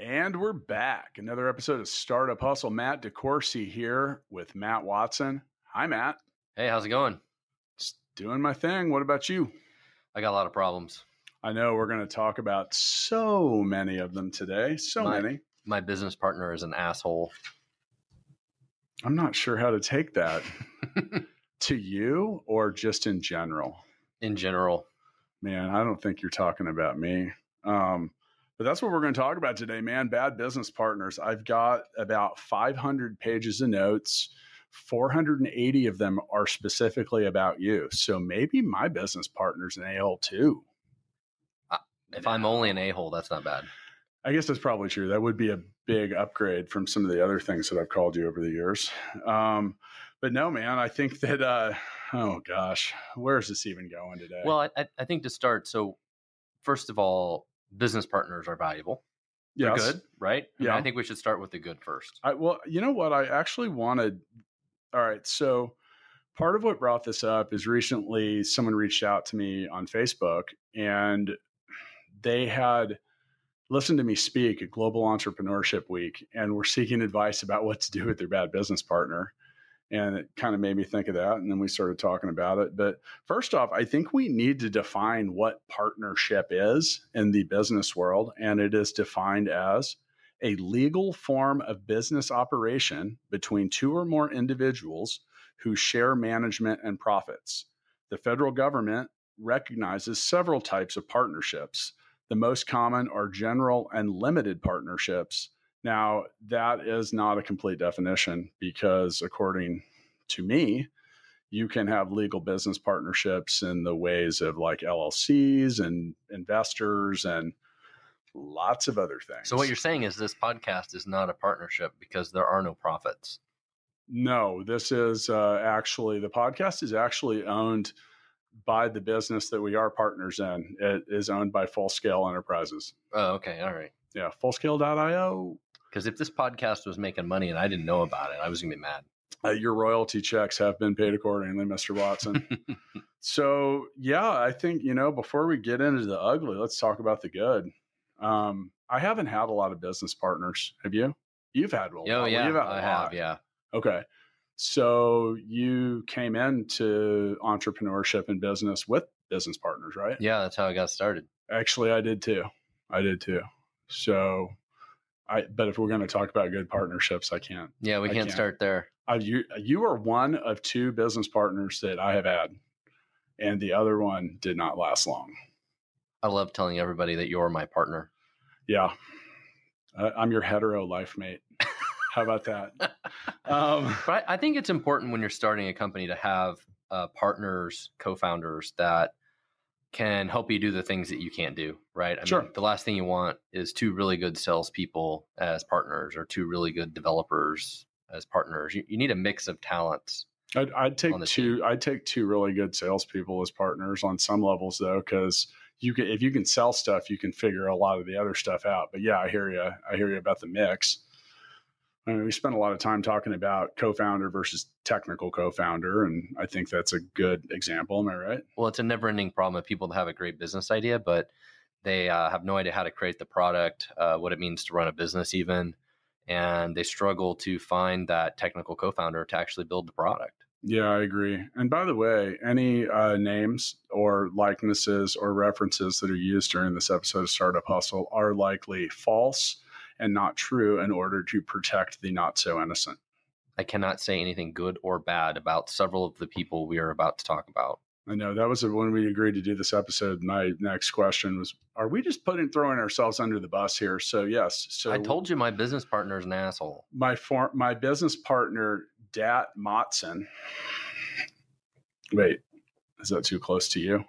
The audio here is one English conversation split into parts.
And we're back. Another episode of Startup Hustle. Matt DeCourcy here with Matt Watson. Hi, Matt. Hey, how's it going? Just doing my thing. What about you? I got a lot of problems. I know we're going to talk about so many of them today. My business partner is an asshole. I'm not sure how to take that. To you or just in general? In general. Man, I don't think you're talking about me. But that's what we're going to talk about today, man. Bad business partners. I've got about 500 pages of notes. 480 of them are specifically about you. So maybe my business partner's an a-hole too. If I'm only an a-hole, that's not bad. I guess that's probably true. That would be a big upgrade from some of the other things that I've called you over the years. But no, man, I think that, oh gosh, where is this even going today? Well, I think to start, so first of all, business partners are valuable. They're good, right? Yeah. I think we should start with the good first. Well, you know what? I actually wanted. All right. So part of what brought this up is recently someone reached out to me on Facebook and they had listened to me speak at Global Entrepreneurship Week and were seeking advice about what to do with their bad business partner. And it kind of made me think of that. And then we started talking about it. But first off, I think we need to define what partnership is in the business world. And it is defined as a legal form of business operation between two or more individuals who share management and profits. The federal government recognizes several types of partnerships. The most common are general and limited partnerships. Now, that is not a complete definition because according to me, you can have legal business partnerships in the ways of like LLCs and investors and lots of other things. So what you're saying is this podcast is not a partnership because there are no profits. No, this is actually, the podcast is actually owned by the business that we are partners in. It is owned by Full Scale Enterprises. Oh, okay. All right. Yeah. Fullscale.io. Because if this podcast was making money and I didn't know about it, I was going to be mad. Your royalty checks have been paid accordingly, Mr. Watson. So, yeah, I think, you know, before we get into the ugly, let's talk about the good. I haven't had a lot of business partners. Have you? You've had one. Oh, yeah. I have, yeah. Okay. So you came into entrepreneurship and business with business partners, right? Yeah, that's how I got started. Actually, I did too. So, but if we're going to talk about good partnerships, I can't. Yeah, we can't start there. You are one of two business partners that I have had, and the other one did not last long. I love telling everybody that you're my partner. Yeah. I'm your hetero life mate. How about that? But I think it's important when you're starting a company to have partners, co-founders that can help you do the things that you can't do, right? I mean, the last thing you want is two really good salespeople as partners or two really good developers as partners. You need a mix of talents. I'd take two really good salespeople as partners on some levels, though, because if you can sell stuff, you can figure a lot of the other stuff out. But yeah, I hear you about the mix. I mean, we spent a lot of time talking about co-founder versus technical co-founder, and I think that's a good example. Am I right? Well, it's a never-ending problem of people that have a great business idea, but they have no idea how to create the product, what it means to run a business even, and they struggle to find that technical co-founder to actually build the product. Yeah, I agree. And by the way, any names or likenesses or references that are used during this episode of Startup Hustle are likely false and not true in order to protect the not so innocent. I cannot say anything good or bad about several of the people we are about to talk about. I know that was when we agreed to do this episode. My next question was, are we just throwing ourselves under the bus here? So yes. So I told you my business partner is an asshole. My business partner, Dat Motson. Wait, is that too close to you?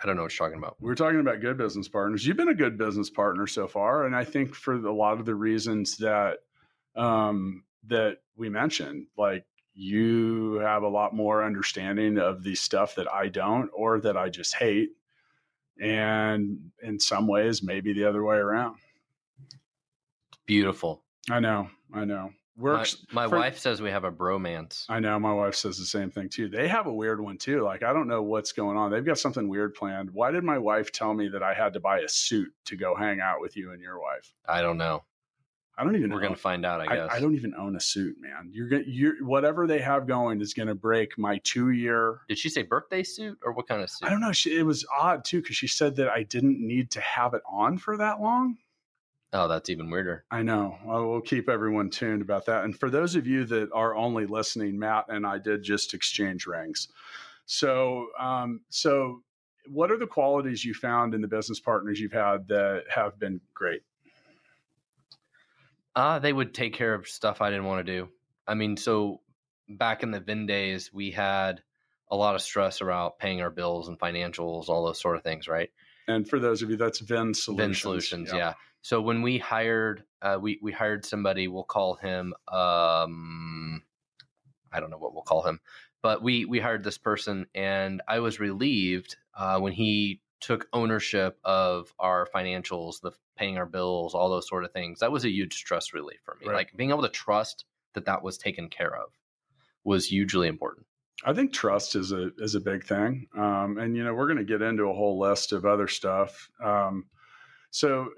I don't know what you're talking about. We're talking about good business partners. You've been a good business partner so far. And I think for a lot of the reasons that that we mentioned, like you have a lot more understanding of the stuff that I don't, or that I just hate. And in some ways, maybe the other way around. Beautiful. I know. Works. My wife says we have a bromance. I know. My wife says the same thing too. They have a weird one too. Like, I don't know what's going on. They've got something weird planned. Why did my wife tell me that I had to buy a suit to go hang out with you and your wife? I don't know. I don't even know. We're going to find out, I guess. I don't even own a suit, man. Whatever they have going is going to break my 2-year. Did she say birthday suit or what kind of suit? I don't know. It was odd too, because she said that I didn't need to have it on for that long. Oh, that's even weirder. I know. We'll keep everyone tuned about that. And for those of you that are only listening, Matt and I did just exchange rings. So what are the qualities you found in the business partners you've had that have been great? They would take care of stuff I didn't want to do. I mean, so back in the Vin days, we had a lot of stress about paying our bills and financials, all those sort of things, right? And for those of you, that's Vin Solutions. Vin Solutions, yeah. So when we hired, we hired somebody, we'll call him, I don't know what we'll call him, but we hired this person, and I was relieved when he took ownership of our financials, the paying our bills, all those sort of things. That was a huge stress relief for me. Right. Like being able to trust that was taken care of was hugely important. I think trust is a big thing. And, you know, we're going to get into a whole list of other stuff. So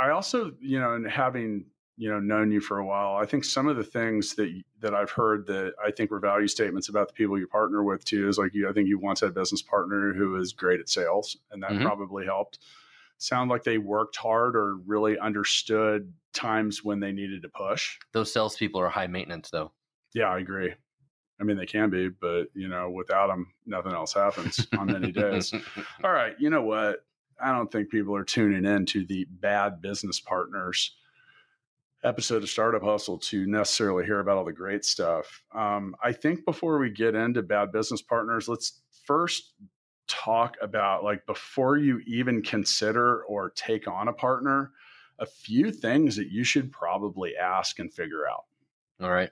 I also, you know, and having, you know, known you for a while, I think some of the things that I've heard that I think were value statements about the people you partner with too, is like I think you once had a business partner who was great at sales, and that probably helped. Sound like they worked hard or really understood times when they needed to push. Those salespeople are high maintenance though. Yeah, I agree. I mean, they can be, but you know, without them, nothing else happens on many days. All right. You know what? I don't think people are tuning in to the bad business partners episode of Startup Hustle to necessarily hear about all the great stuff. I think before we get into bad business partners, let's first talk about, like, before you even consider or take on a partner, a few things that you should probably ask and figure out. All right.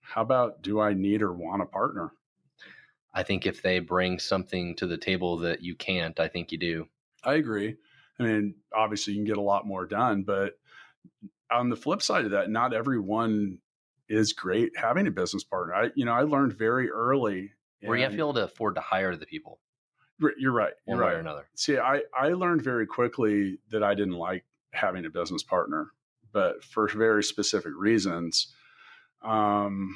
How about, do I need or want a partner? I think if they bring something to the table that you can't, I think you do. I agree. I mean, obviously you can get a lot more done, but on the flip side of that, not everyone is great having a business partner. I learned very early. Where you have to be able to afford to hire the people. You're right. One way or another. See, I learned very quickly that I didn't like having a business partner, but for very specific reasons. And,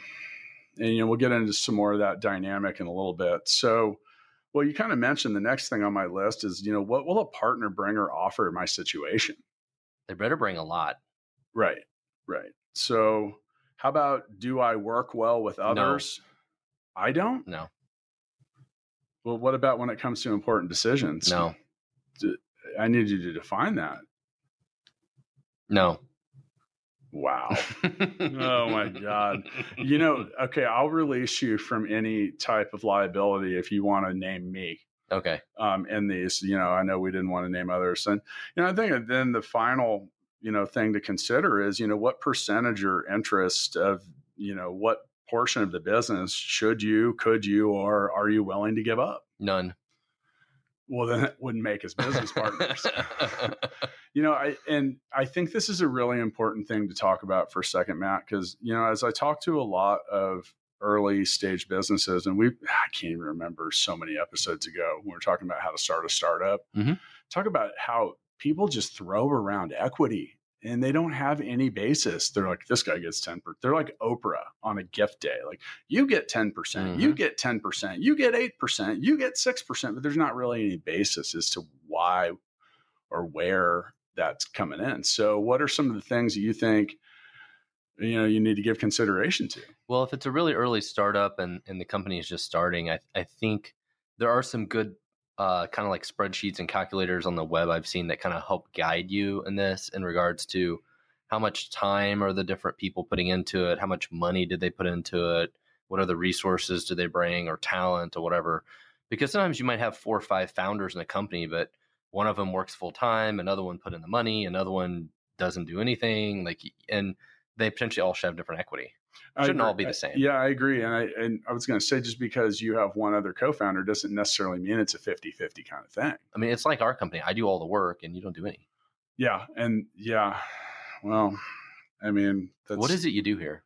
you know, we'll get into some more of that dynamic in a little bit. So, well, you kind of mentioned the next thing on my list is, you know, what will a partner bring or offer in my situation? They better bring a lot. Right. Right. So how about, do I work well with others? No. I don't? No. Well, what about when it comes to important decisions? No. I need you to define that. No. Wow. Oh my God. You know, okay, I'll release you from any type of liability if you want to name me. Okay. And these, you know, I know we didn't want to name others. And, you know, I think then the final, you know, thing to consider is, you know, what percentage or interest of, you know, what portion of the business should you, could you, or are you willing to give up? None. Well, then it wouldn't make us business partners. You know, I think this is a really important thing to talk about for a second, Matt, because, you know, as I talk to a lot of early stage businesses, and I can't even remember so many episodes ago when we were talking about how to start a startup, talk about how people just throw around equity and they don't have any basis. They're like, this guy gets 10%. They're like Oprah on a gift day. Like, you get 10%, you get 10%, you get 8%, you get 6%, but there's not really any basis as to why or where that's coming in. So what are some of the things that you think, you know, you need to give consideration to? Well, if it's a really early startup and the company is just starting, I think there are some good kind of like spreadsheets and calculators on the web I've seen that kind of help guide you in this in regards to how much time are the different people putting into it? How much money did they put into it? What are the resources do they bring, or talent, or whatever? Because sometimes you might have 4 or 5 founders in a company, but one of them works full time, another one put in the money, another one doesn't do anything, like, and they potentially all should have different equity. Shouldn't all be the same. Yeah, I agree. And I was going to say, just because you have one other co-founder doesn't necessarily mean it's a 50-50 kind of thing. I mean, it's like our company. I do all the work and you don't do any. Yeah. And yeah, well, I mean, that's, what is it you do here?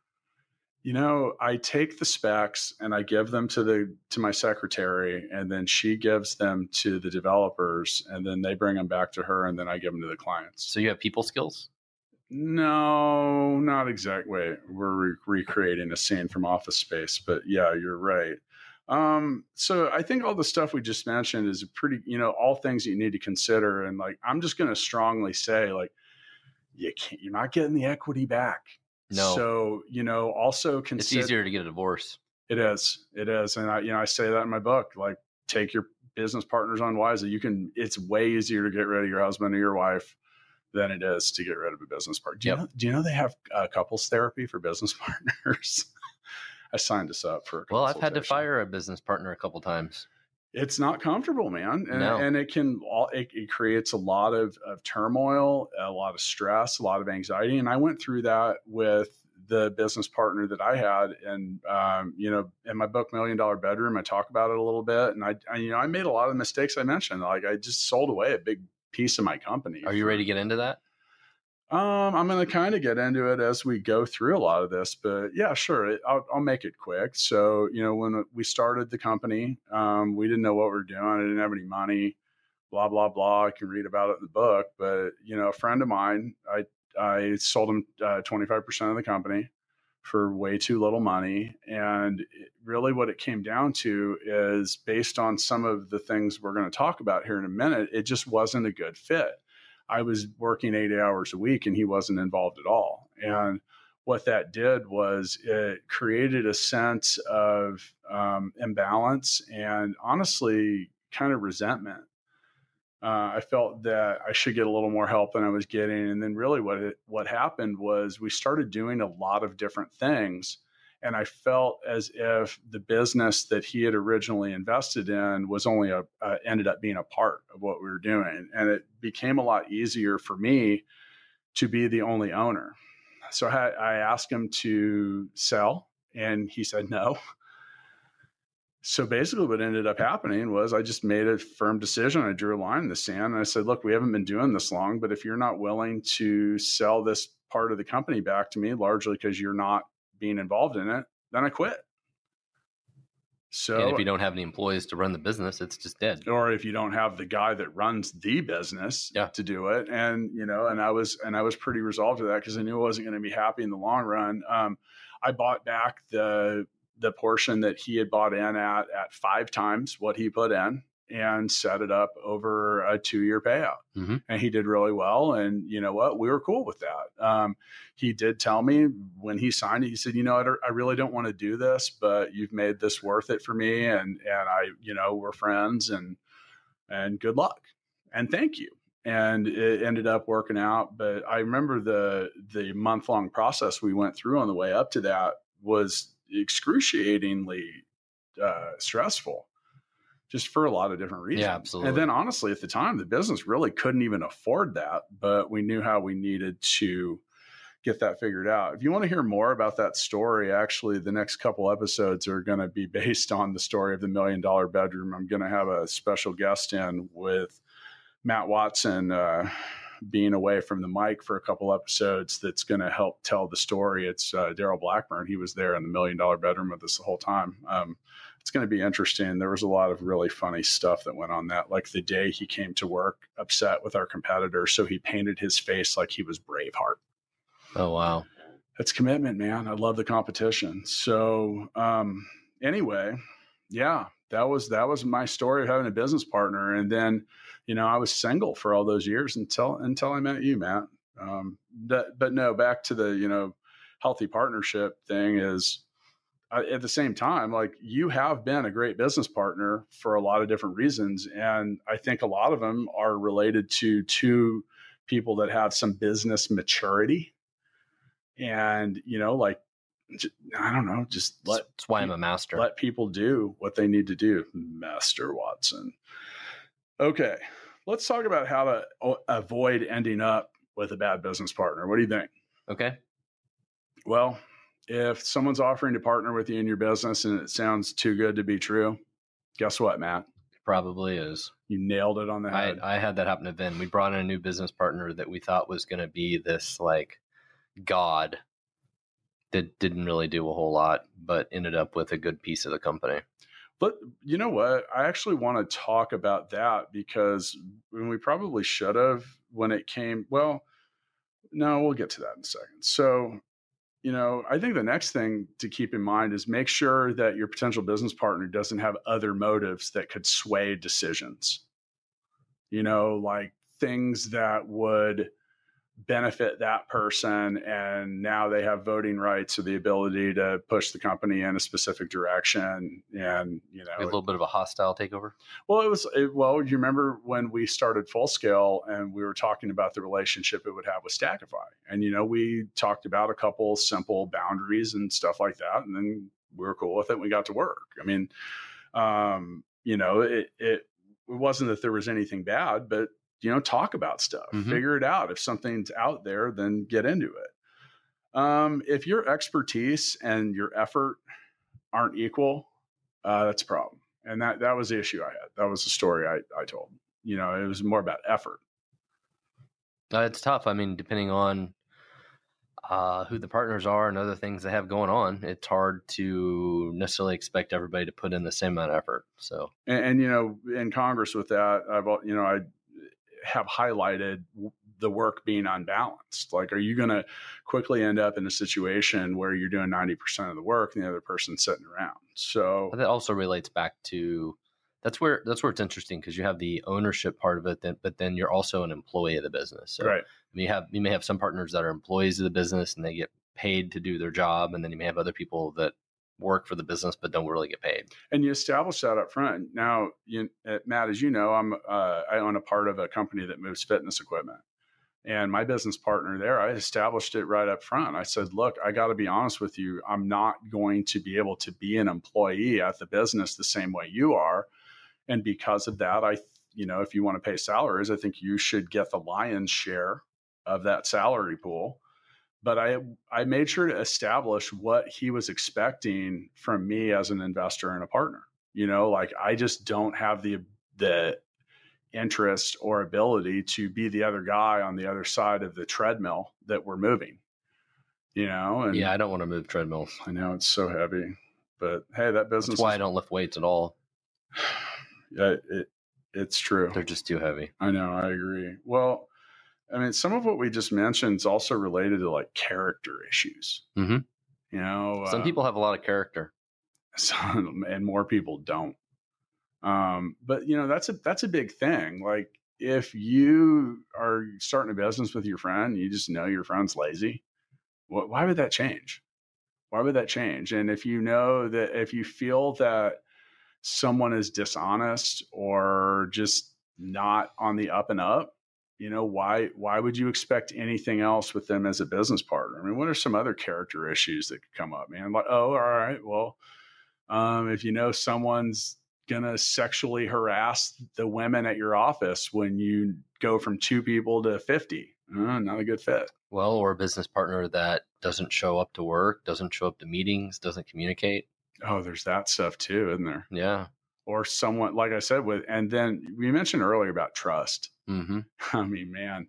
You know, I take the specs and I give them to my secretary, and then she gives them to the developers, and then they bring them back to her, and then I give them to the clients. So you have people skills? No, not exactly. We're recreating a scene from Office Space, but yeah, you're right. So I think all the stuff we just mentioned is a pretty, you know, all things that you need to consider. And like, I'm just going to strongly say, like, you can't, you're not getting the equity back. No. So, you know, also consider, it's easier to get a divorce. It is. It is. And I, you know, I say that in my book, like, take your business partners on wisely. You can, it's way easier to get rid of your husband or your wife than it is to get rid of a business partner. Do you know they have couples therapy for business partners? I signed us up for a consultation. Well, I've had to fire a business partner a couple times. It's not comfortable, man. And, no. And it creates a lot of turmoil, a lot of stress, a lot of anxiety. And I went through that with the business partner that I had. And, you know, in my book, Million Dollar Bedroom, I talk about it a little bit. And I made a lot of the mistakes I mentioned. Like, I just sold away a big piece of my company. Are you ready to get into that? I'm going to kind of get into it as we go through a lot of this, but yeah, sure. I'll make it quick. So, you know, when we started the company, we didn't know what we were doing. I didn't have any money, blah, blah, blah. I can read about it in the book, but you know, a friend of mine, I sold him 25% of the company for way too little money. And really what it came down to is, based on some of the things we're going to talk about here in a minute, it just wasn't a good fit. I was working 80 hours a week and he wasn't involved at all. And what that did was it created a sense of imbalance and honestly kind of resentment. I felt that I should get a little more help than I was getting. And then really what happened was we started doing a lot of different things. And I felt as if the business that he had originally invested in was only ended up being a part of what we were doing. And it became a lot easier for me to be the only owner. So I asked him to sell and he said no. So basically what ended up happening was I just made a firm decision. I drew a line in the sand and I said, look, we haven't been doing this long, but if you're not willing to sell this part of the company back to me, largely because you're not being involved in it, then I quit. So, and if you don't have any employees to run the business, it's just dead. Or if you don't have the guy that runs the business to do it. And, you know, and I was pretty resolved to that because I knew I wasn't going to be happy in the long run. I bought back the portion that he had bought in at 5 times what he put in, and set it up over a 2-year payout. Mm-hmm. And he did really well. And you know what? We were cool with that. He did tell me when he signed it, he said, you know, I really don't want to do this, but you've made this worth it for me. And I, you know, we're friends and good luck and thank you. And it ended up working out. But I remember the month-long process we went through on the way up to that was excruciatingly stressful. Just for a lot of different reasons. Yeah, absolutely. And then honestly, at the time, the business really couldn't even afford that, but we knew how we needed to get that figured out. If you want to hear more about that story, actually, the next couple episodes are going to be based on the story of the $1 Million Bedroom. I'm going to have a special guest in with Matt Watson being away from the mic for a couple episodes. That's going to help tell the story. It's Daryl Blackburn. He was there in the $1 Million Bedroom with us the whole time. It's going to be interesting. There was a lot of really funny stuff that went on that, like the day he came to work upset with our competitor. So he painted his face like he was Braveheart. Oh, wow. That's commitment, man. I love the competition. So anyway, yeah, that was my story of having a business partner. And then, you know, I was single for all those years until I met you, Matt. But no, back to the, you know, healthy partnership thing is, at the same time, like, you have been a great business partner for a lot of different reasons. And I think a lot of them are related to two people that have some business maturity. And, you know, like, I don't know, just that's why I'm a master. Let people do what they need to do. Master Watson. Okay. Let's talk about how to avoid ending up with a bad business partner. What do you think? Okay. Well, If someone's offering to partner with you in your business and it sounds too good to be true, guess what, Matt? It probably is. You nailed it on the head. I had that happen to Vin. We brought in a new business partner that we thought was going to be this like god that didn't really do a whole lot, but ended up with a good piece of the company. But you know what? I actually want to talk about that because we probably should have when it came. Well, no, we'll get to that in a second. So, you know, I think the next thing to keep in mind is make sure that your potential business partner doesn't have other motives that could sway decisions. You know, like things that would benefit that person, and now they have voting rights or the ability to push the company in a specific direction. And, you know, a little bit of a hostile takeover. Well, you remember when we started Full Scale and we were talking about the relationship it would have with Stackify, and, you know, we talked about a couple simple boundaries and stuff like that. And then we were cool with it. We got to work. I mean, you know, it wasn't that there was anything bad, but, you know, talk about stuff, figure it out. If something's out there, then get into it. If your expertise and your effort aren't equal, that's a problem. And that was the issue I had. That was the story I told. You know, it was more about effort. It's tough. I mean, depending on who the partners are and other things they have going on, it's hard to necessarily expect everybody to put in the same amount of effort. So, and you know, in Congress with that, I have highlighted the work being unbalanced. Like, are you going to quickly end up in a situation where you're doing 90% of the work and the other person's sitting around? So that also relates back to, that's where it's interesting, because you have the ownership part of it, but then you're also an employee of the business. So, right. I mean, you may have some partners that are employees of the business and they get paid to do their job. And then you may have other people that work for the business, but don't really get paid. And you establish that up front. Now, Matt, as you know, I own a part of a company that moves fitness equipment, and my business partner there, I established it right up front. I said, look, I got to be honest with you. I'm not going to be able to be an employee at the business the same way you are. And because of that, if you want to pay salaries, I think you should get the lion's share of that salary pool. But I made sure to establish what he was expecting from me as an investor and a partner. You know, like, I just don't have the interest or ability to be the other guy on the other side of the treadmill that we're moving, you know? And yeah, I don't want to move treadmills. I know, it's so heavy, but hey, that business. That's why I don't lift weights at all. It's true. They're just too heavy. I know. I agree. Well, I mean, some of what we just mentioned is also related to like character issues. Mm-hmm. You know, some people have a lot of character, and more people don't. But you know, that's a big thing. Like, if you are starting a business with your friend, you just know your friend's lazy. Why would that change? Why would that change? And if you know that, if you feel that someone is dishonest or just not on the up and up, you know, why would you expect anything else with them as a business partner? I mean, what are some other character issues that could come up, man? Like, oh, all right. Well, if you know someone's going to sexually harass the women at your office when you go from 2 people to 50, not a good fit. Well, or a business partner that doesn't show up to work, doesn't show up to meetings, doesn't communicate. Oh, there's that stuff too, isn't there? Yeah. Or someone, like I said, and then we mentioned earlier about trust. Mm-hmm. I mean, man,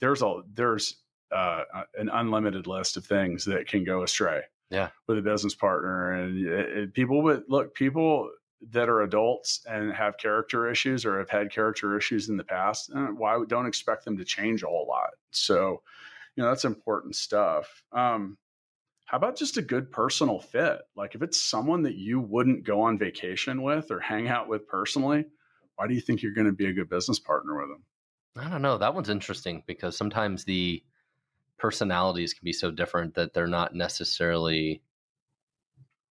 there's an unlimited list of things that can go astray. Yeah, with a business partner, and people that are adults and have character issues or have had character issues in the past, why don't expect them to change a whole lot? So, you know, that's important stuff. How about just a good personal fit? Like, if it's someone that you wouldn't go on vacation with or hang out with personally, why do you think you're going to be a good business partner with them? I don't know. That one's interesting, because sometimes the personalities can be so different that they're not necessarily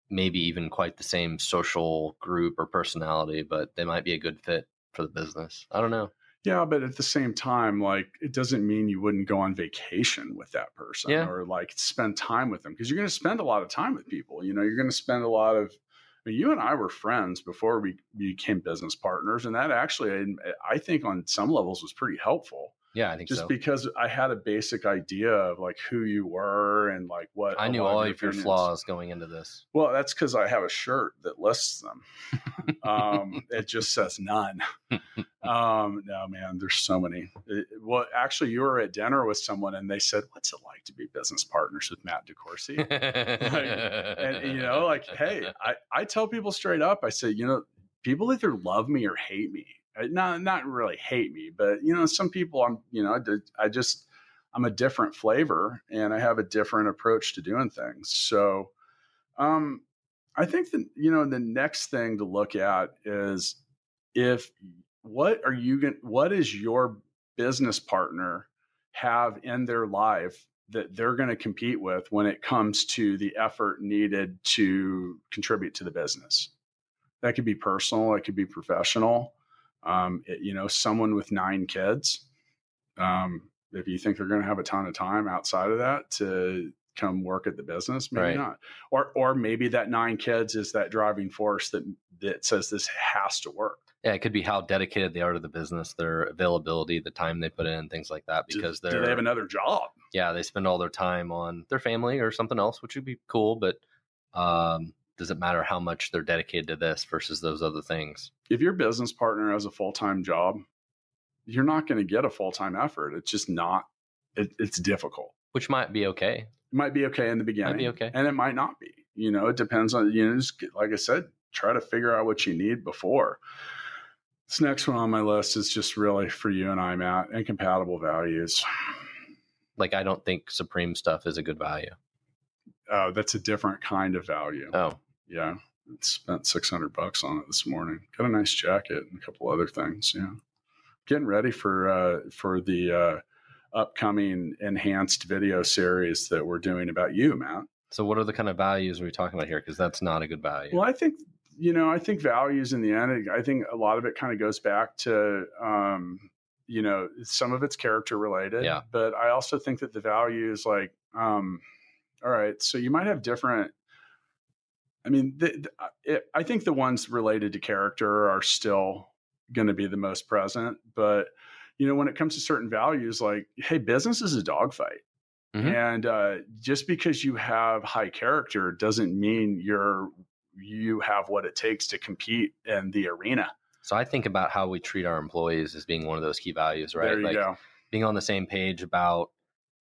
maybe even quite the same social group or personality, but they might be a good fit for the business. I don't know. Yeah, but at the same time, like, it doesn't mean you wouldn't go on vacation with that person or like spend time with them, because you're going to spend a lot of time with people. You know, you're going to spend a lot of. I mean, you and I were friends before we became business partners, and that actually, I think, on some levels was pretty helpful, Yeah, I think just so. Just because I had a basic idea of like who you were and like what. I knew all of your flaws going into this. Well, that's because I have a shirt that lists them. It just says none. No, man, there's so many. Well, actually, you were at dinner with someone and they said, what's it like to be business partners with Matt DeCourcy? And, you know, like, hey, I tell people straight up, I say, you know, people either love me or hate me. Not really hate me, but you know, some people I'm a different flavor and I have a different approach to doing things. So, I think that, you know, the next thing to look at is what is your business partner have in their life that they're going to compete with when it comes to the effort needed to contribute to the business? That could be personal. It could be professional. Someone with 9 kids, if you think they're going to have a ton of time outside of that to come work at the business, maybe right. not. Or maybe that 9 kids is that driving force that says this has to work. Yeah. It could be how dedicated they are to the business, their availability, the time they put in, things like that, because do they have another job? Yeah. They spend all their time on their family or something else, which would be cool. But, doesn't matter how much they're dedicated to this versus those other things. If your business partner has a full-time job, you're not going to get a full-time effort. It's just not, it's difficult. Which might be okay. It might be okay in the beginning. Might be okay. And it might not be, you know, it depends on, you know, just like I said, try to figure out what you need before. This next one on my list is just really for you and I, Matt, incompatible values. Like, I don't think Supreme stuff is a good value. That's a different kind of value. Oh. Yeah. Spent $600 on it this morning. Got a nice jacket and a couple other things. Yeah. Getting ready for the upcoming enhanced video series that we're doing about you, Matt. So what are the kind of values we're talking about here? Cause that's not a good value. Well, I think values in the end, I think a lot of it kind of goes back to, you know, some of it's character related, yeah. But I also think that the value is like, all right. So you might have different, I mean, I think the ones related to character are still going to be the most present, but you know, when it comes to certain values, like, hey, business is a dogfight. Mm-hmm. And, just because you have high character doesn't mean you have what it takes to compete in the arena. So I think about how we treat our employees as being one of those key values, right? There you go. Being on the same page about,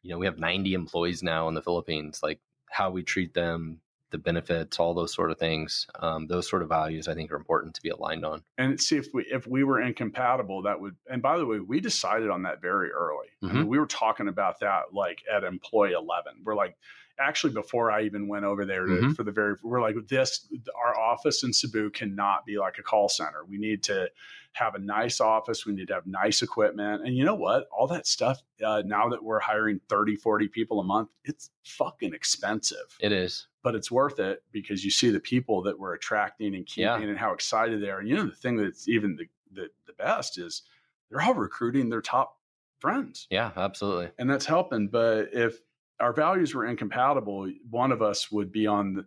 you know, we have 90 employees now in the Philippines, like how we treat them, the benefits, all those sort of things. Those sort of values I think are important to be aligned on. And see, if we were incompatible, that would, and by the way, we decided on that very early. Mm-hmm. I mean, we were talking about that, like at employee 11, we're like, actually before I even went over there mm-hmm. We're like this, our office in Cebu cannot be like a call center. We need to have a nice office. We need to have nice equipment. And you know what, all that stuff, now that we're hiring 30, 40 people a month, it's fucking expensive. It is. But it's worth it because you see the people that we're attracting and keeping yeah. and how excited they are. And you know, the thing that's even the best is they're all recruiting their top friends. Yeah, absolutely. And that's helping. But if our values were incompatible, one of us would be on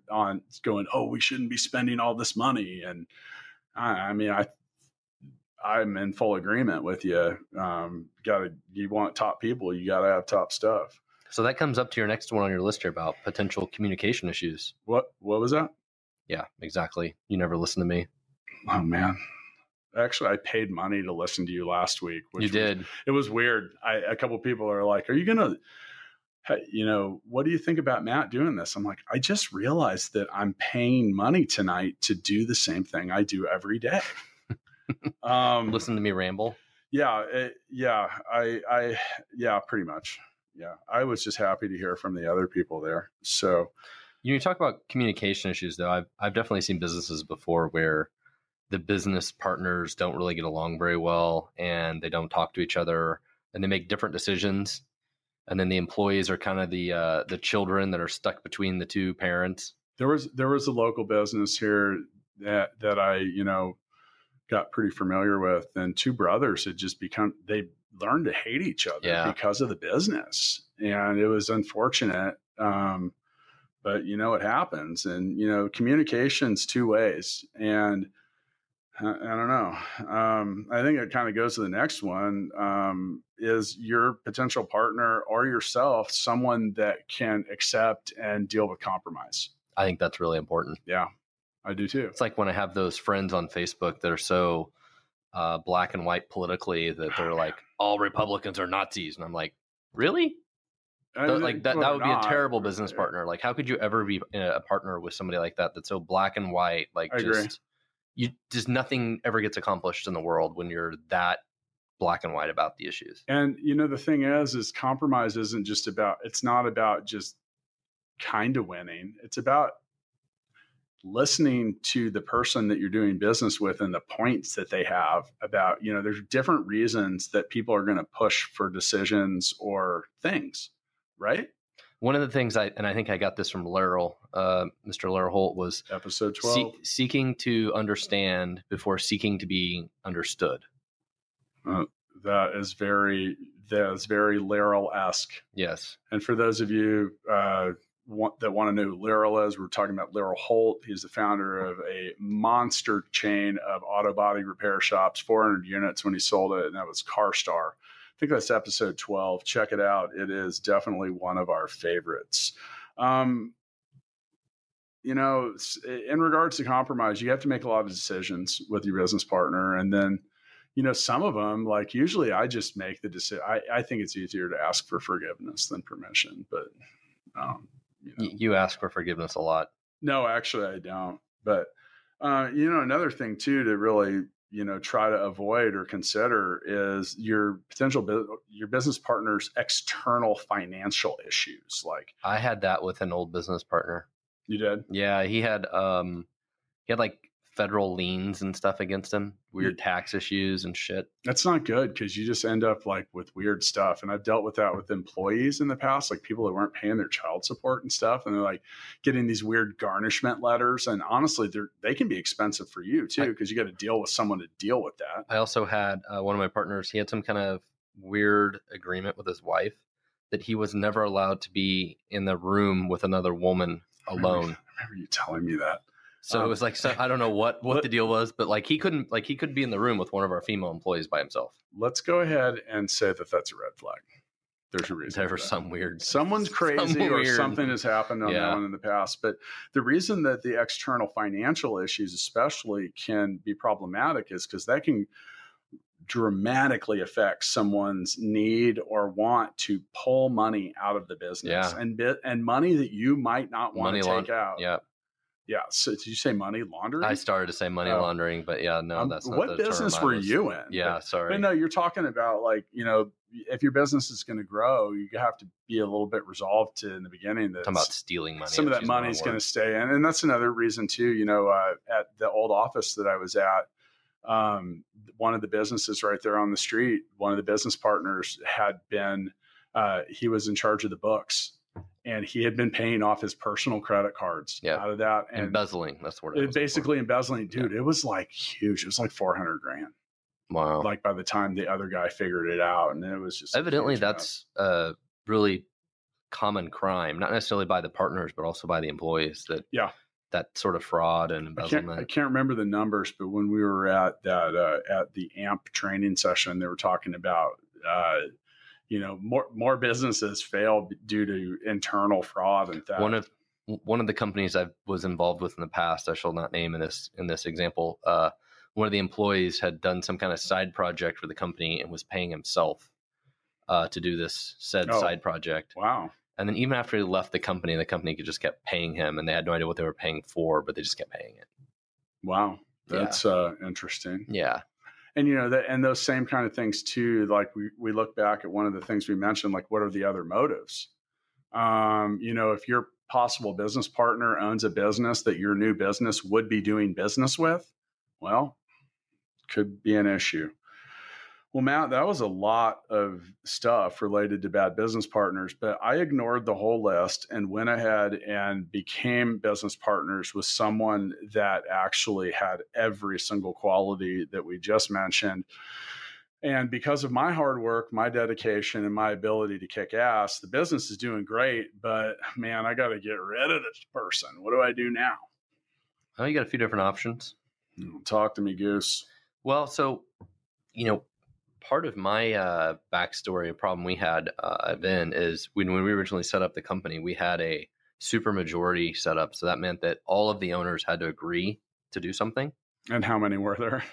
going, oh, we shouldn't be spending all this money. And I'm in full agreement with you. You want top people, you got to have top stuff. So that comes up to your next one on your list here about potential communication issues. What was that? Yeah, exactly. You never listen to me. Oh, man. Actually, I paid money to listen to you last week. It was weird. A couple of people are like, are you going to, you know, what do you think about Matt doing this? I'm like, I just realized that I'm paying money tonight to do the same thing I do every day. Listen to me ramble. Yeah. Pretty much. Yeah, I was just happy to hear from the other people there. So, you talk about communication issues, though. I've definitely seen businesses before where the business partners don't really get along very well, and they don't talk to each other, and they make different decisions. And then the employees are kind of the children that are stuck between the two parents. There was a local business here that I got pretty familiar with, and two brothers had just learn to hate each other yeah. because of the business. And it was unfortunate. But you know, it happens, and you know, communication's two ways. And I don't know. I think it kind of goes to the next one. is your potential partner or yourself someone that can accept and deal with compromise? I think that's really important. Yeah, I do too. It's like when I have those friends on Facebook that are so black and white politically that they're like, all Republicans are Nazis. And I'm like, really? That would be a terrible business partner. Like, how could you ever be a partner with somebody like that that's so black and white? Like, just nothing ever gets accomplished in the world when you're that black and white about the issues. And, you know, the thing is compromise isn't just about, it's not about just kind of winning. It's about listening to the person that you're doing business with and the points that they have about, you know, there's different reasons that people are going to push for decisions or things, right? One of the things I think I got this from Leryl, Mr. Leryl Holt, was episode 12, seeking to understand before seeking to be understood. That is very Leryl-esque. Yes. And for those of you that want to know who Leryl is, we're talking about Leryl Holt. He's the founder of a monster chain of auto body repair shops, 400 units when he sold it, and that was Carstar. I think that's episode 12. Check it out. It is definitely one of our favorites. You know, in regards to compromise, you have to make a lot of decisions with your business partner, and then, you know, some of them, like usually I just make the decision. I think it's easier to ask for forgiveness than permission, but you know. You ask for forgiveness a lot. No, actually I don't. But, you know, another thing too, to really, you know, try to avoid or consider is your business partner's external financial issues. Like I had that with an old business partner. You did? Yeah. He had like federal liens and stuff against him, weird tax issues and shit. That's not good, because you just end up like with weird stuff. And I've dealt with that with employees in the past, like people that weren't paying their child support and stuff. And they're like getting these weird garnishment letters. And honestly, they can be expensive for you too, because you got to deal with someone to deal with that. I also had one of my partners, he had some kind of weird agreement with his wife that he was never allowed to be in the room with another woman alone. I remember you telling me that. So it was like, so I don't know what the deal was, but like he couldn't be in the room with one of our female employees by himself. Let's go ahead and say that that's a red flag. There's a reason. There's some weird. Someone's crazy or something has happened on that one in the past. But the reason that the external financial issues especially can be problematic is because that can dramatically affect someone's need or want to pull money out of the business and money that you might not want to take out. Yeah. Yeah. So did you say money laundering? I started to say money laundering, but yeah, no, that's not what business were you in? Yeah. But no, you're talking about like, you know, if your business is going to grow, you have to be a little bit resolved to in the beginning that talking about stealing money. Some of that money is going to stay in. And that's another reason too, you know, at the old office that I was at, one of the businesses right there on the street, one of the business partners had been, he was in charge of the books. And he had been paying off his personal credit cards out of that. And embezzling. That's what it was. Basically embezzling. Dude, it was like huge. It was like $400,000. Wow. Like by the time the other guy figured it out. And it was just. Evidently, that's a really common crime, not necessarily by the partners, but also by the employees that sort of fraud and embezzlement. I can't remember the numbers, but when we were at that, at the AMP training session, they were talking about, you know, more businesses fail due to internal fraud and theft. One of the companies I was involved with in the past, I shall not name in this example, one of the employees had done some kind of side project for the company and was paying himself to do this side project. Wow. And then even after he left the company just kept paying him, and they had no idea what they were paying for, but they just kept paying it. Wow. That's interesting. Yeah. And, you know, and those same kind of things too, like we look back at one of the things we mentioned, like what are the other motives? You know, if your possible business partner owns a business that your new business would be doing business with, well, could be an issue. Well, Matt, that was a lot of stuff related to bad business partners, but I ignored the whole list and went ahead and became business partners with someone that actually had every single quality that we just mentioned. And because of my hard work, my dedication, and my ability to kick ass, the business is doing great, but man, I got to get rid of this person. What do I do now? Well, you got a few different options. Talk to me, Goose. Well, so, you know, part of my backstory, a problem we had at Vin is when we originally set up the company, we had a super majority set up. So that meant that all of the owners had to agree to do something. And how many were there?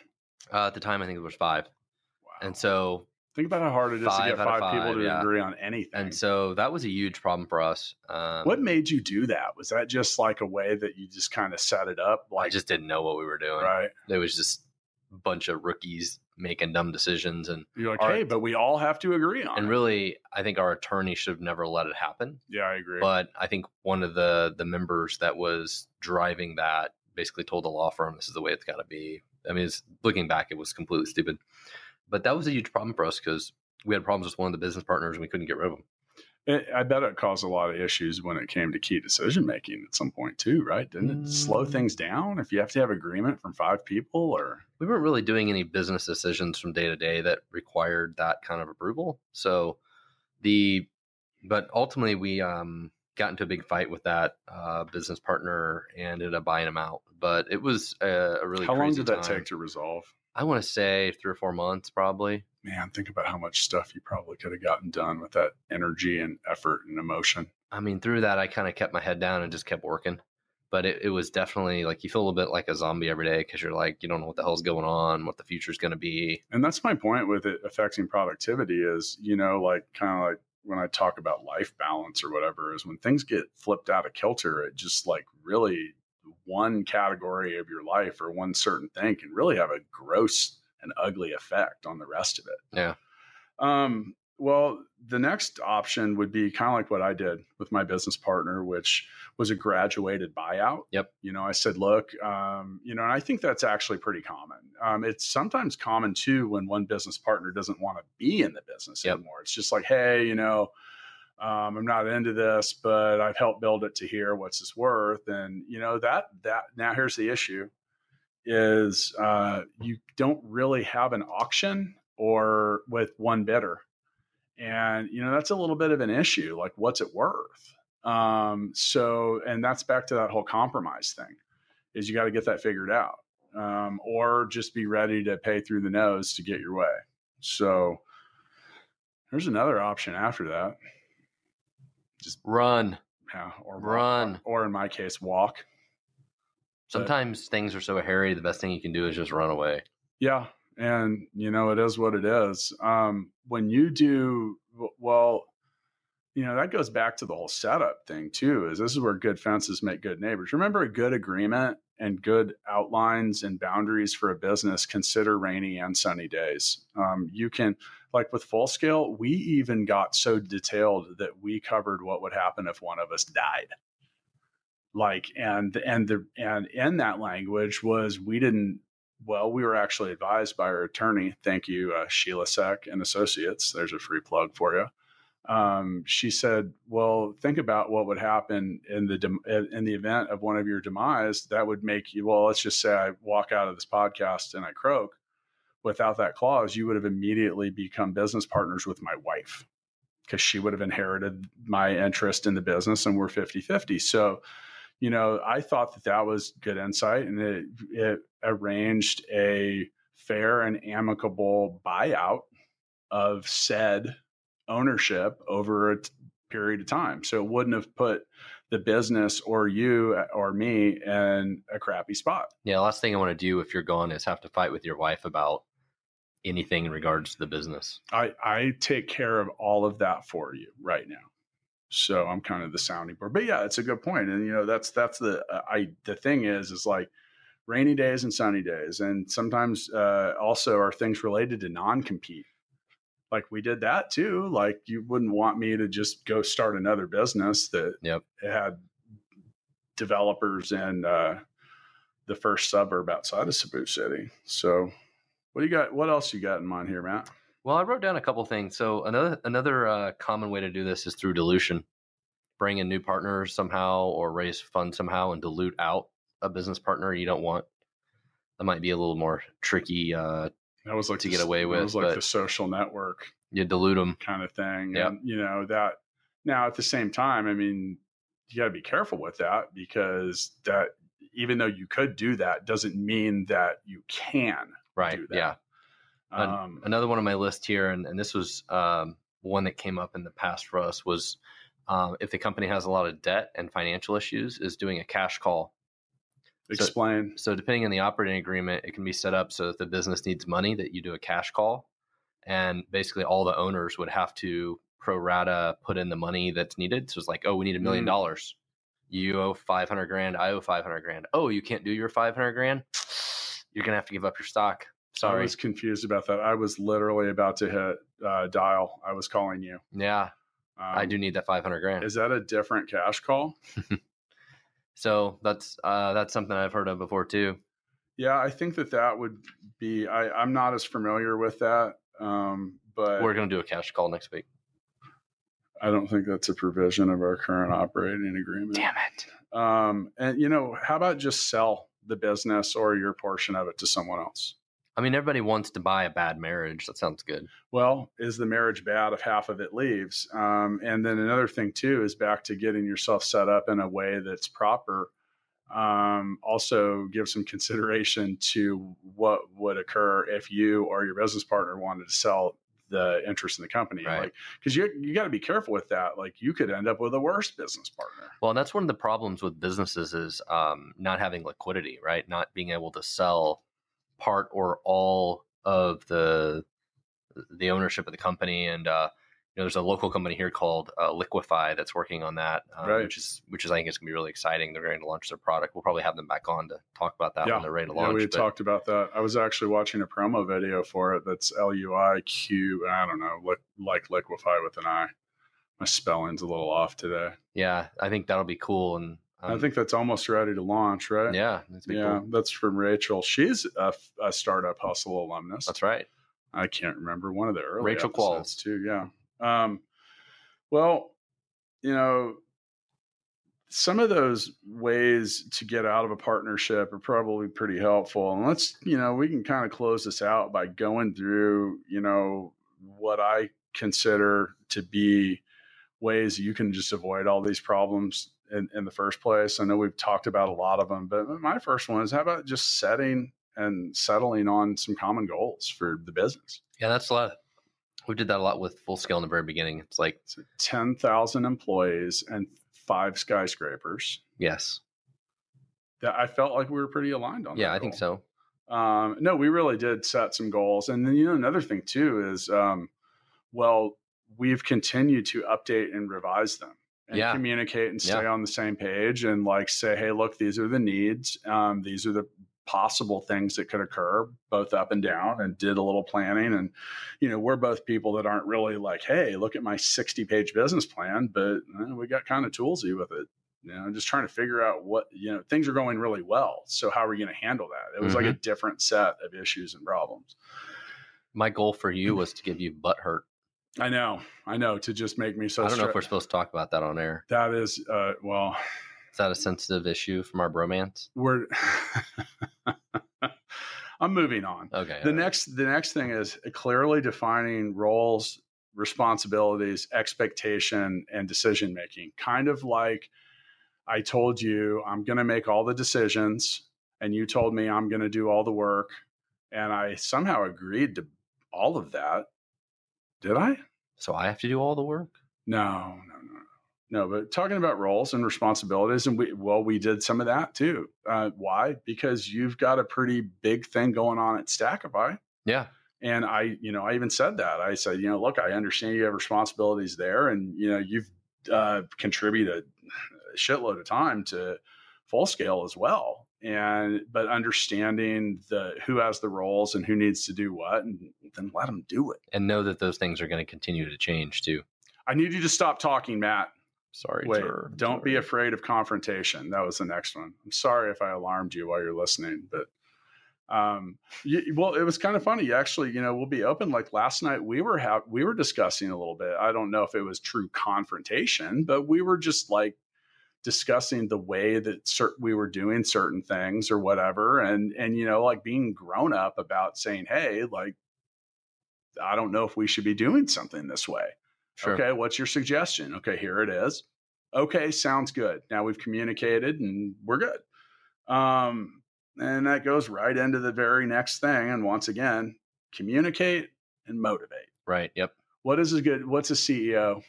At the time, I think it was 5. Wow. And so think about how hard it is to get 5 people to agree on anything. And so that was a huge problem for us. What made you do that? Was that just like a way that you just kind of set it up? Like, I just didn't know what we were doing. Right. There was just a bunch of rookies making dumb decisions. And you're like, hey, but we all have to agree on it. And really, I think our attorney should have never let it happen. Yeah, I agree. But I think one of the members that was driving that basically told the law firm, this is the way it's got to be. I mean, looking back, it was completely stupid. But that was a huge problem for us because we had problems with one of the business partners and we couldn't get rid of them. I bet it caused a lot of issues when it came to key decision-making at some point too, right? Didn't it slow things down if you have to have agreement from 5 people? Or we weren't really doing any business decisions from day to day that required that kind of approval. So but ultimately we got into a big fight with that business partner and ended up buying him out. But it was a really crazy time. How long did that take to resolve? I want to say 3 or 4 months, probably. Man, think about how much stuff you probably could have gotten done with that energy and effort and emotion. I mean, through that, I kind of kept my head down and just kept working. But it was definitely like you feel a little bit like a zombie every day because you're like, you don't know what the hell's going on, what the future's going to be. And that's my point with it affecting productivity is, you know, like kind of like when I talk about life balance or whatever, is when things get flipped out of kilter, it just like really one category of your life or one certain thing can really have a gross and ugly effect on the rest of it. Yeah. Well, the next option would be kind of like what I did with my business partner, which was a graduated buyout. Yep. You know, I said, look, and I think that's actually pretty common. It's sometimes common too, when one business partner doesn't want to be in the business anymore. It's just like, hey, you know, I'm not into this, but I've helped build it to here. What's this worth? And you know, that now here's the issue is, you don't really have an auction or with one bidder. And, you know, that's a little bit of an issue. Like, what's it worth? And that's back to that whole compromise thing is you got to get that figured out, or just be ready to pay through the nose to get your way. So there's another option after that. Just run. Yeah, or run. Or in my case, walk. Sometimes things are so hairy, the best thing you can do is just run away. Yeah. And, you know, it is what it is. When you do, well, you know, that goes back to the whole setup thing too, is this is where good fences make good neighbors. Remember, a good agreement and good outlines and boundaries for a business consider rainy and sunny days. You can, like with Full Scale, we even got so detailed that we covered what would happen if one of us died. Like, and in that language was we were actually advised by our attorney. Thank you, Sheila Sec and Associates. There's a free plug for you. She said, well, think about what would happen in the event of one of your demise. That would make you, well, let's just say I walk out of this podcast and I croak. Without that clause, you would have immediately become business partners with my wife because she would have inherited my interest in the business and we're 50-50. So, you know, I thought that was good insight, and it arranged a fair and amicable buyout of said ownership over a period of time. So it wouldn't have put the business or you or me in a crappy spot. Yeah. Last thing I want to do if you're gone is have to fight with your wife about anything in regards to the business. I take care of all of that for you right now. So I'm kind of the sounding board, but yeah, it's a good point. And you know, that's the thing is like rainy days and sunny days. And sometimes also are things related to non-compete. Like we did that too. Like you wouldn't want me to just go start another business that had developers in the first suburb outside of Cebu City. So what do you got? What else you got in mind here, Matt? Well, I wrote down a couple things. So another common way to do this is through dilution. Bring in new partners somehow or raise funds somehow and dilute out a business partner you don't want. That might be a little more tricky that was like to get away with. It was like the Social Network. You dilute them. Kind of thing. Yep. And, you know, that now at the same time, I mean, you got to be careful with that because that even though you could do that doesn't mean that you can do that. Yeah. Another one on my list here, and this was one that came up in the past for us, was if the company has a lot of debt and financial issues, is doing a cash call. Explain. So depending on the operating agreement, it can be set up so that the business needs money, that you do a cash call. And basically all the owners would have to pro rata put in the money that's needed. So it's like, oh, we need $1 million. You owe 500 grand. I owe 500 grand. Oh, you can't do your 500 grand. You're going to have to give up your stock. Sorry. I was confused about that. I was literally about to hit dial. I was calling you. Yeah. I do need that 500 grand. Is that a different cash call? So that's something I've heard of before too. Yeah. I think that would be, I'm not as familiar with that. But we're going to do a cash call next week. I don't think that's a provision of our current operating agreement. Damn it. And how about just sell the business or your portion of it to someone else? I mean, everybody wants to buy a bad marriage. That sounds good. Well, is the marriage bad if half of it leaves? And then another thing too, is back to getting yourself set up in a way that's proper. Also give some consideration to what would occur if you or your business partner wanted to sell the interest in the company. Right. Cause you gotta be careful with that. Like, you could end up with a worse business partner. Well, and that's one of the problems with businesses is, not having liquidity, right? Not being able to sell part or all of the ownership of the company. And, there's a local company here called Liquify that's working on that, right. which is I think it's gonna be really exciting. They're going to launch their product. We'll probably have them back on to talk about that when they're ready to launch. Yeah, we talked about that. I was actually watching a promo video for it. That's LUIQ. I don't know, like Liquify with an I. My spelling's a little off today. Yeah, I think that'll be cool, and I think that's almost ready to launch, right? Yeah, cool. That's from Rachel. She's a Startup Hustle alumnus. That's right. I can't remember one of the early Rachel Qualls too. Yeah. Well, some of those ways to get out of a partnership are probably pretty helpful. And let's, we can kind of close this out by going through, what I consider to be ways you can just avoid all these problems in the first place. I know we've talked about a lot of them, but my first one is, how about just setting and settling on some common goals for the business? Yeah, that's a lot. We did that a lot with Full Scale in the very beginning. It's like 10,000 employees and 5 skyscrapers. Yes. That I felt like we were pretty aligned on. Yeah, I think so. No, we really did set some goals. And then, another thing too is, we've continued to update and revise them and communicate and stay on the same page and say, hey, look, these are the needs. These are the possible things that could occur both up and down, and did a little planning. And, we're both people that aren't really like, hey, look at my 60-page business plan, but we got kind of toolsy with it. Just trying to figure out what, things are going really well. So how are we going to handle that? It was like a different set of issues and problems. My goal for you was to give you butt hurt. I know to just make me so. I don't know if we're supposed to talk about that on air. That is, well, is that a sensitive issue from our bromance? I'm moving on. Okay. The next thing is clearly defining roles, responsibilities, expectation, and decision-making. Kind of like I told you, I'm going to make all the decisions, and you told me I'm going to do all the work, and I somehow agreed to all of that. Did I? So I have to do all the work? No. No, but talking about roles and responsibilities, and we did some of that too. Why? Because you've got a pretty big thing going on at Stackify. Yeah. And I even said that. I said, look, I understand you have responsibilities there, and you've contributed a shitload of time to Full Scale as well. But understanding who has the roles and who needs to do what, and then let them do it. And know that those things are going to continue to change too. I need you to stop talking, Matt. Sorry. Wait, don't be afraid of confrontation. That was the next one. I'm sorry if I alarmed you while you're listening, but it was kind of funny. Actually, we'll be open. Like last night we were discussing a little bit. I don't know if it was true confrontation, but we were just discussing the way that we were doing certain things or whatever. And being grown up about saying, hey, I don't know if we should be doing something this way. Sure. Okay, what's your suggestion? Okay, here it is. Okay, sounds good. Now we've communicated and we're good. And that goes right into the very next thing. And once again, communicate and motivate. Right. Yep. What is a good, what's a CEO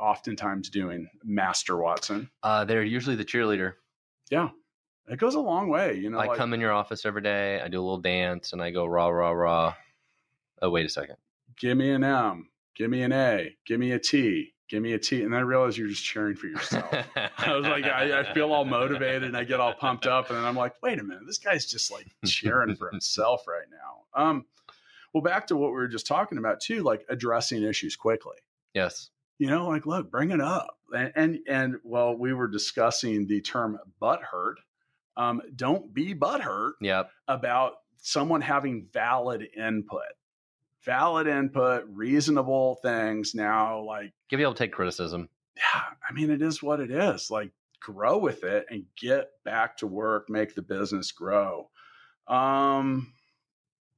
oftentimes doing, Master Watson? They're usually the cheerleader. Yeah. It goes a long way. You know, I come in your office every day. I do a little dance and I go rah, rah, rah. Oh, wait a second. Give me an M. Give me an A. Give me a T. Give me a T. And then I realized you're just cheering for yourself. I was like, I feel all motivated and I get all pumped up. And then I'm like, wait a minute, this guy's just like cheering for himself right now. Well, back to what we were just talking about too, like addressing issues quickly. Yes. You know, like, look, bring it up. And well, we were discussing the term butthurt. Don't be butthurt about someone having valid input. Valid input, reasonable things. Now, like, give people take criticism. Yeah, I mean, it is what it is. Like, grow with it and get back to work. Make the business grow. You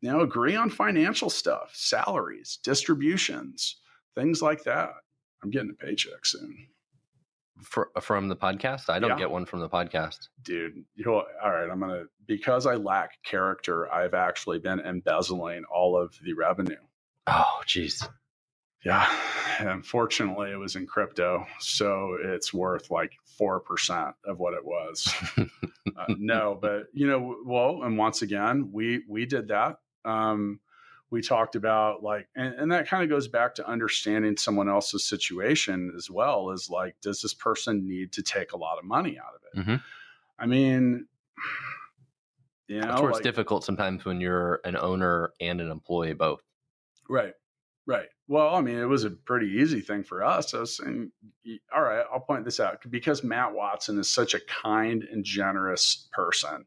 know, agree on financial stuff, salaries, distributions, things like that. I'm getting a paycheck soon. From the podcast? I don't get one from the podcast. Dude, you know, all right, because I lack character, I've actually been embezzling all of the revenue. Oh, geez. Yeah. And unfortunately, it was in crypto. So it's worth like 4% of what it was. No, but, you know, well, and once again, we did that. We talked about like, and that kind of goes back to understanding someone else's situation as well, is like, does this person need to take a lot of money out of it? Mm-hmm. I mean, you know, that's where it's difficult sometimes when you're an owner and an employee both. Right. Right. Well, I mean, it was a pretty easy thing for us. I was saying, all right, I'll point this out because Matt Watson is such a kind and generous person.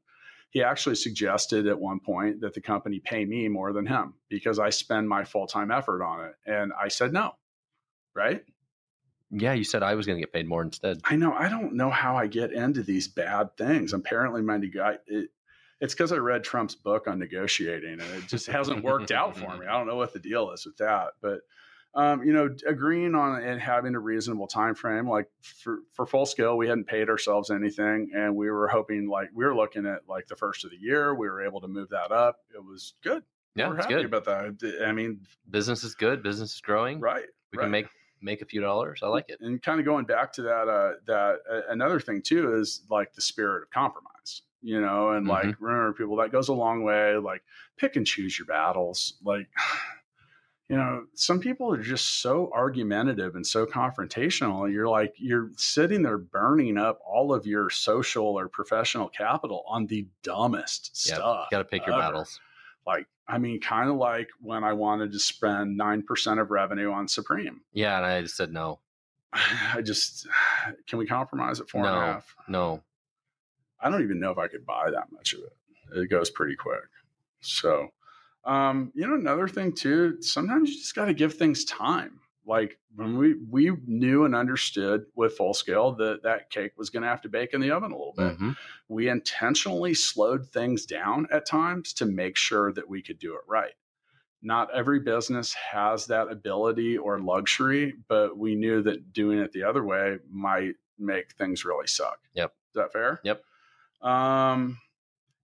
He actually suggested at one point that the company pay me more than him because I spend my full-time effort on it. And I said, no, right? Yeah, you said I was going to get paid more instead. I know. I don't know how I get into these bad things. Apparently, it's because I read Trump's book on negotiating and it just hasn't worked out for me. I don't know what the deal is with that. But, you know, agreeing on it and having a reasonable time frame, like for Full Scale, we hadn't paid ourselves anything. And we were hoping we were looking at like the first of the year, we were able to move that up. It was good. Yeah, we're happy about that. I mean, business is good. Business is growing. Right. We can make a few dollars. I like it. And kind of going back to that, another thing too, is like the spirit of compromise, you know, and mm-hmm. like remember people that goes a long way, like pick and choose your battles. Like, you know, some people are just so argumentative and so confrontational. You're like, you're sitting there burning up all of your social or professional capital on the dumbest stuff. You got to pick your battles. Like, I mean, kind of like when I wanted to spend 9% of revenue on Supreme. Yeah. And I just said, no, can we compromise at 4.5? No, I don't even know if I could buy that much of it. It goes pretty quick. So, you know, another thing too, sometimes you just got to give things time. Like when we knew and understood with Full Scale that cake was going to have to bake in the oven a little bit. Mm-hmm. We intentionally slowed things down at times to make sure that we could do it right. Not every business has that ability or luxury, but we knew that doing it the other way might make things really suck. Yep. Is that fair? Yep.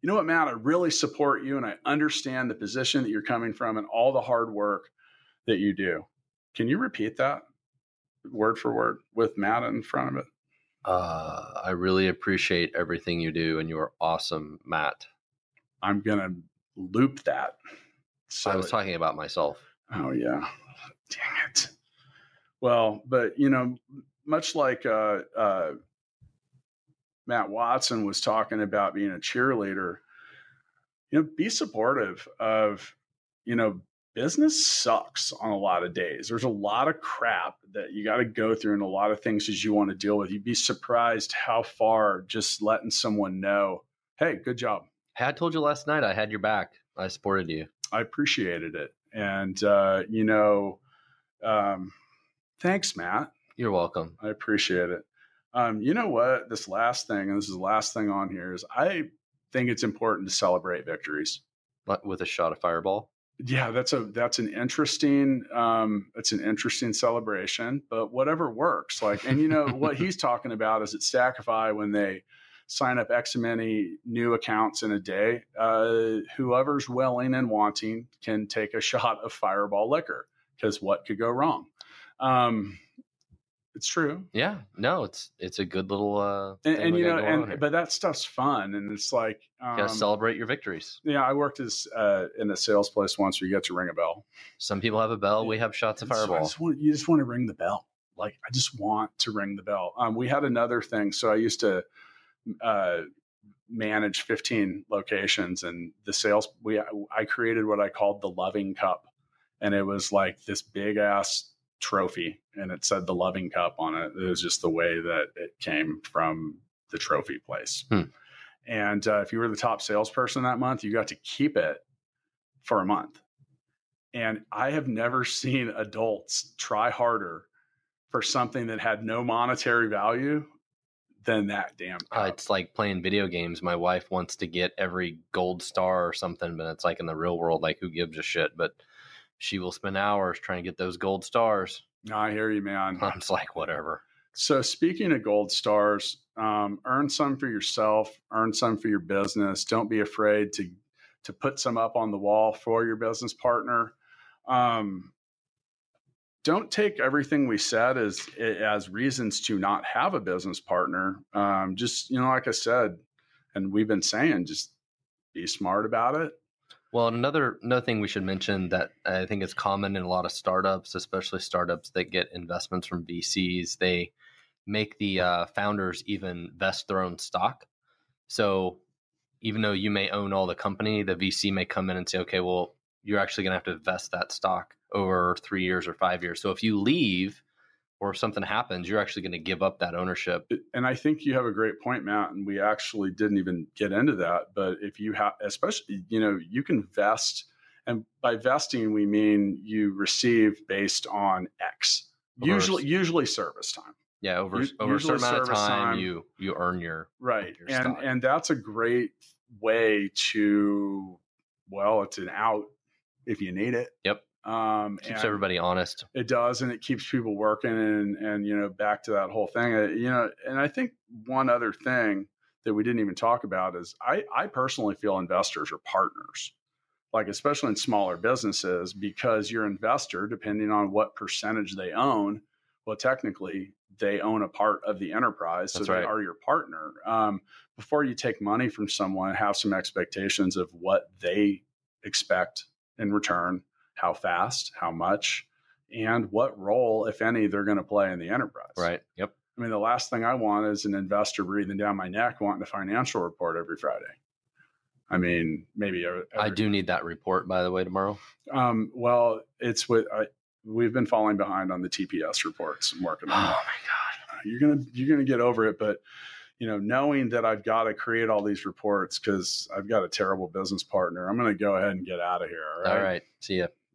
You know what, Matt, I really support you and I understand the position that you're coming from and all the hard work that you do. Can you repeat that word for word with Matt in front of it? I really appreciate everything you do and you are awesome, Matt. I'm going to loop that. So I was talking about myself. Oh, yeah. Dang it. Well, but, you know, much like Matt Watson was talking about being a cheerleader, you know, be supportive of, you know, business sucks on a lot of days. There's a lot of crap that you got to go through and a lot of things that you want to deal with. You'd be surprised how far just letting someone know, hey, good job. I told you last night, I had your back. I supported you. I appreciated it. And, you know, thanks, Matt. You're welcome. I appreciate it. You know what? This last thing, and this is the last thing on here, is I think it's important to celebrate victories. But with a shot of Fireball? Yeah, that's an interesting celebration, but whatever works. Like, and you know, what he's talking about is at Stackify when they sign up X many new accounts in a day. Whoever's willing and wanting can take a shot of Fireball liquor, because what could go wrong? It's true. Yeah, no, it's a good little and you know, but that stuff's fun, and it's like you gotta celebrate your victories. Yeah, I worked as in a sales place once where you get to ring a bell. Some people have a bell. We have shots of Fireball. You just want to ring the bell. Like, I just want to ring the bell. We had another thing. So I used to manage 15 locations, and the sales. I created what I called the Loving Cup, and it was like this big ass trophy, and it said the Loving Cup on it. It was just the way that it came from the trophy place. And if you were the top salesperson that month, you got to keep it for a month. And I have never seen adults try harder for something that had no monetary value than that damn cup. It's like playing video games. My wife wants to get every gold star or something, but it's like in the real world, like, who gives a shit? But she will spend hours trying to get those gold stars. I hear you, man. I'm just like, whatever. So speaking of gold stars, earn some for yourself, earn some for your business. Don't be afraid to put some up on the wall for your business partner. Don't take everything we said as reasons to not have a business partner. Just, you know, like I said, and we've been saying, just be smart about it. Well, another thing we should mention that I think is common in a lot of startups, especially startups that get investments from VCs, they make the founders even vest their own stock. So even though you may own all the company, the VC may come in and say, okay, well, you're actually going to have to vest that stock over 3 years or 5 years. So if you leave or something happens, you're actually going to give up that ownership. And I think you have a great point, Matt. And we actually didn't even get into that. But if you have, especially, you know, you can vest. And by vesting, we mean you receive based on X, usually service time. Yeah. Over a certain amount of time, you earn your right. And that's a great way to, well, it's an out if you need it. Yep. Keeps everybody honest. It does. And it keeps people working and, you know, back to that whole thing, you know, and I think one other thing that we didn't even talk about is I personally feel investors are partners, like, especially in smaller businesses, because your investor, depending on what percentage they own, well, technically they own a part of the enterprise. So they are your partner. Before you take money from someone, have some expectations of what they expect in return. How fast, how much, and what role, if any, they're going to play in the enterprise. Right. Yep. I mean, the last thing I want is an investor breathing down my neck wanting a financial report every Friday. I mean, maybe I do need that report, by the way, tomorrow. Well, it's what we've been falling behind on the TPS reports and working on. Oh my God, you're gonna get over it, but. You know, knowing that I've got to create all these reports because I've got a terrible business partner, I'm going to go ahead and get out of here. All right. See you